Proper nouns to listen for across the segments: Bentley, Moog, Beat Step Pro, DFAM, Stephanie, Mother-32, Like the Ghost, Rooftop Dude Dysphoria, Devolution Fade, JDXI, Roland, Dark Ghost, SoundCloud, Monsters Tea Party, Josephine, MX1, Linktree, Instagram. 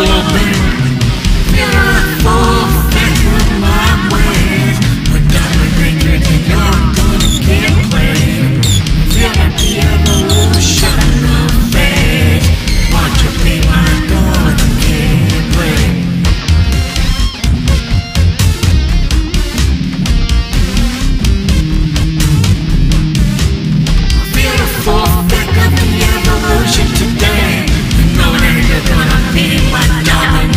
Today, you know that you're gonna be my darling.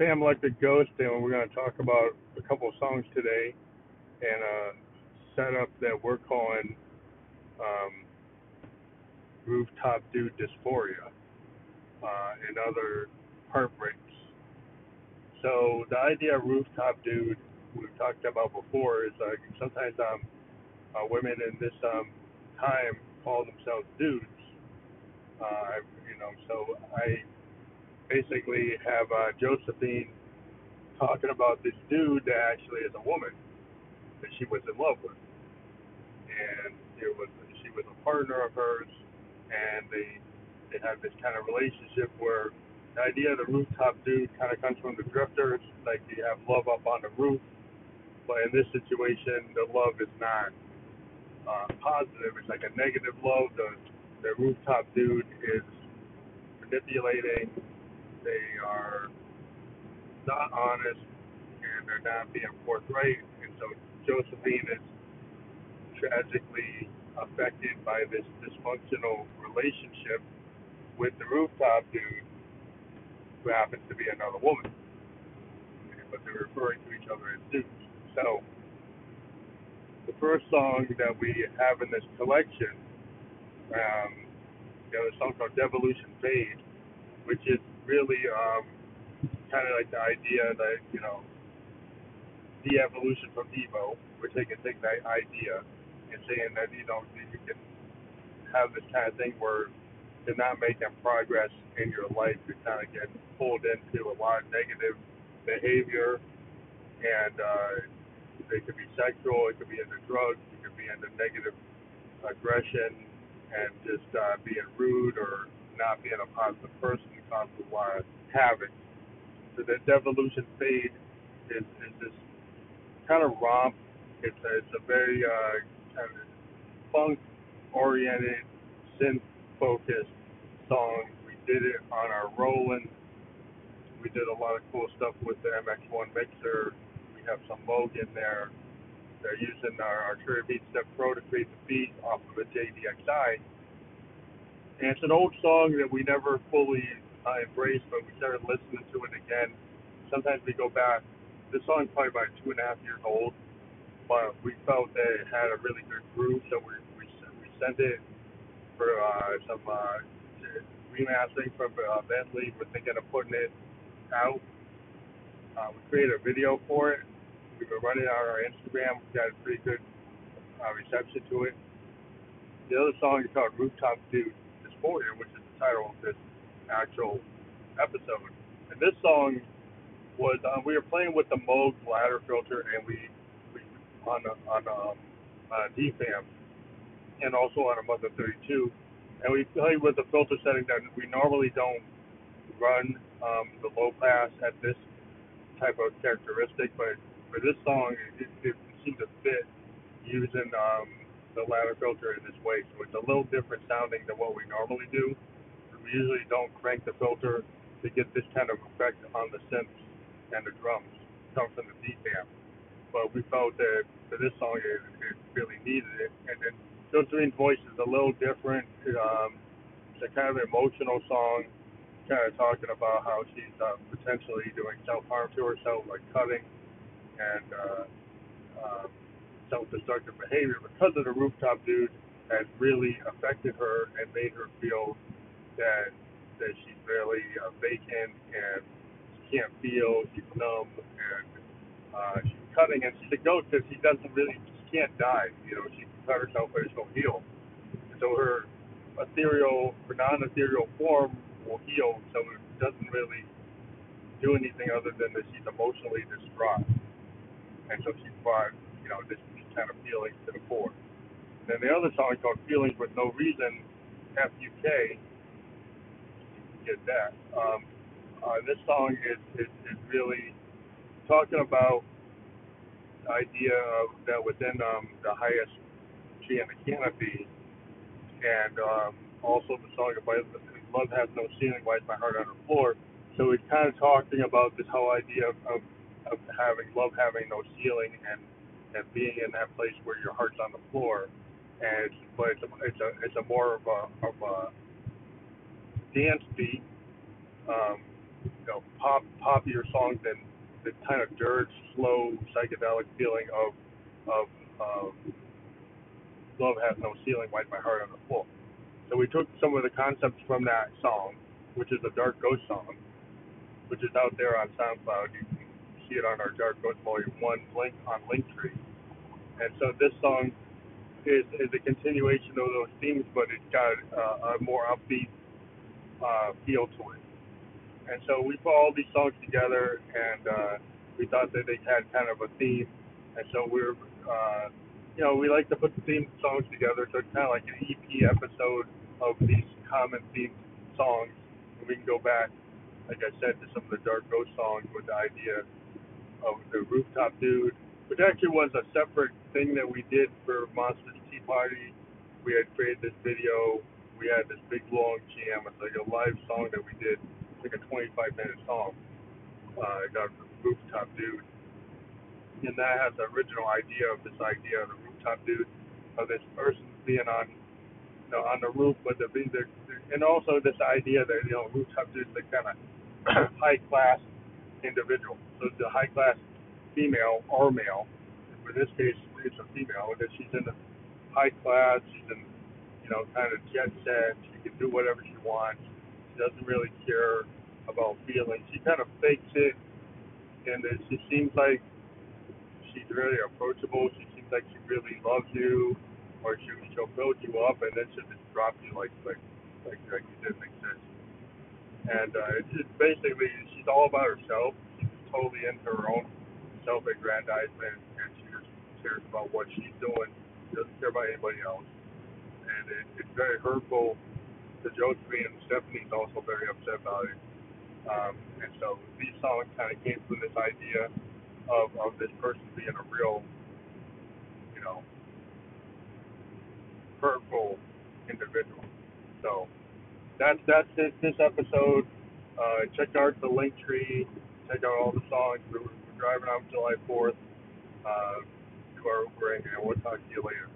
I'm Like the Ghost, and we're going to talk about a couple of songs today and a setup that we're calling Rooftop Dude Dysphoria and other heartbreaks. So the idea of Rooftop Dude, we've talked about before, is sometimes women in this time call themselves dudes. So I basically have Josephine talking about this dude that actually is a woman that she was in love with, and she was a partner of hers, and they have this kind of relationship where the idea of the rooftop dude kind of comes from the drifters, like you have love up on the roof, but in this situation the love is not positive, it's like a negative love. The rooftop dude is manipulating. They are not honest, and they're not being forthright. And so Josephine is tragically affected by this dysfunctional relationship with the rooftop dude, who happens to be another woman. But they're referring to each other as dudes. So the first song that we have in this collection, there's a song called Devolution Fade, which is really kind of like the idea that, you know, de-evolution from Evo, which they can take that idea and saying that, you know, you can have this kind of thing where you're not making progress in your life, you're kind of getting pulled into a lot of negative behavior, and it could be sexual, it could be into drugs, it could be into negative aggression, and just being rude or not being a positive person. Causes a lot of havoc. So the Devolution Fade is this kind of romp. It's a very kind of funk-oriented, synth-focused song. We did it on our Roland. We did a lot of cool stuff with the MX1 mixer. We have some Moog in there. They're using our Beat Step Pro to create the beat off of a JDXI. And it's an old song that we never fully embraced, but we started listening to it again. Sometimes we go back. This song's probably about 2.5 years old, but we felt that it had a really good groove, so we sent it for some remastering from Bentley. We're thinking of putting it out. We created a video for it. We've been running on our Instagram. We got a pretty good reception to it. The other song is called Rooftop Dude Dysphoria, which is the title of this actual episode. And this song was, we were playing with the Moog ladder filter, and we on DFAM, and also on a Mother-32, and we played with the filter setting that we normally don't run the low pass at this type of characteristic, but for this song, it seemed to fit using the ladder filter in this way, so it's a little different sounding than what we normally do. We usually don't crank the filter to get this kind of effect on the synths and the drums. It comes from the DFAM. But we felt that for this song, it really needed it. And then Josephine's voice is a little different. It's a kind of emotional song, kind of talking about how she's potentially doing self-harm to herself, like cutting and self-destructive behavior, because of the Rooftop Dude has really affected her and made her feel that she's really vacant and she can't feel, she's numb, and she's cutting, and she's a ghost because she can't die, she can cut herself but she'll heal. And so her non-ethereal form will heal, so it doesn't really do anything other than that she's emotionally distraught. And so she's brought, this kind of feelings to the fore. Then the other song called Feelings With No Reason, FUK, get that. This song is really talking about the idea of that within the highest tree in the canopy, and also the song about love has no ceiling, why is my heart on the floor? So it's kind of talking about this whole idea of having love having no ceiling and being in that place where your heart's on the floor, but it's a more of a dance beat, poppier songs than the kind of dirge, slow, psychedelic feeling of love has no ceiling, why is my heart on the floor? So we took some of the concepts from that song, which is a Dark Ghost song, which is out there on SoundCloud. You can see it on our Dark Ghost Volume 1 link on Linktree. And so this song is a continuation of those themes, but it's got a more upbeat feel to it. And so we put all these songs together, and we thought that they had kind of a theme, and so we're we like to put the theme songs together, so it's kind of like an EP episode of these common themed songs, and we can go back, like I said, to some of the Dark Ghost songs with the idea of the Rooftop Dude, which actually was a separate thing that we did for Monsters Tea Party. We had created this video. We had this big long jam. It's like a live song that we did, like a 25-minute song. I got Rooftop Dude, and that has the original idea of this idea of the Rooftop Dude, of this person being on the roof, but and also this idea that Rooftop Dude is a kind of high-class individual. So it's a high-class female or male. In this case, it's a female, and she's in the high class. She's in kind of jet set. She can do whatever she wants. She doesn't really care about feelings. She kind of fakes it, and she seems like she's really approachable. She seems like she really loves you, or she'll build you up, and then she'll just drop you like you didn't exist. And it's just basically she's all about herself. She's totally into her own self-aggrandizement, and she just cares about what she's doing. She doesn't care about anybody else. And it's very hurtful to Josephine, and Stephanie's also very upset about it. And so these songs kind of came from this idea of this person being a real, hurtful individual. So that's it, this episode. Check out the Linktree. Check out all the songs. We're driving out July 4th. We're in, and we'll talk to you later.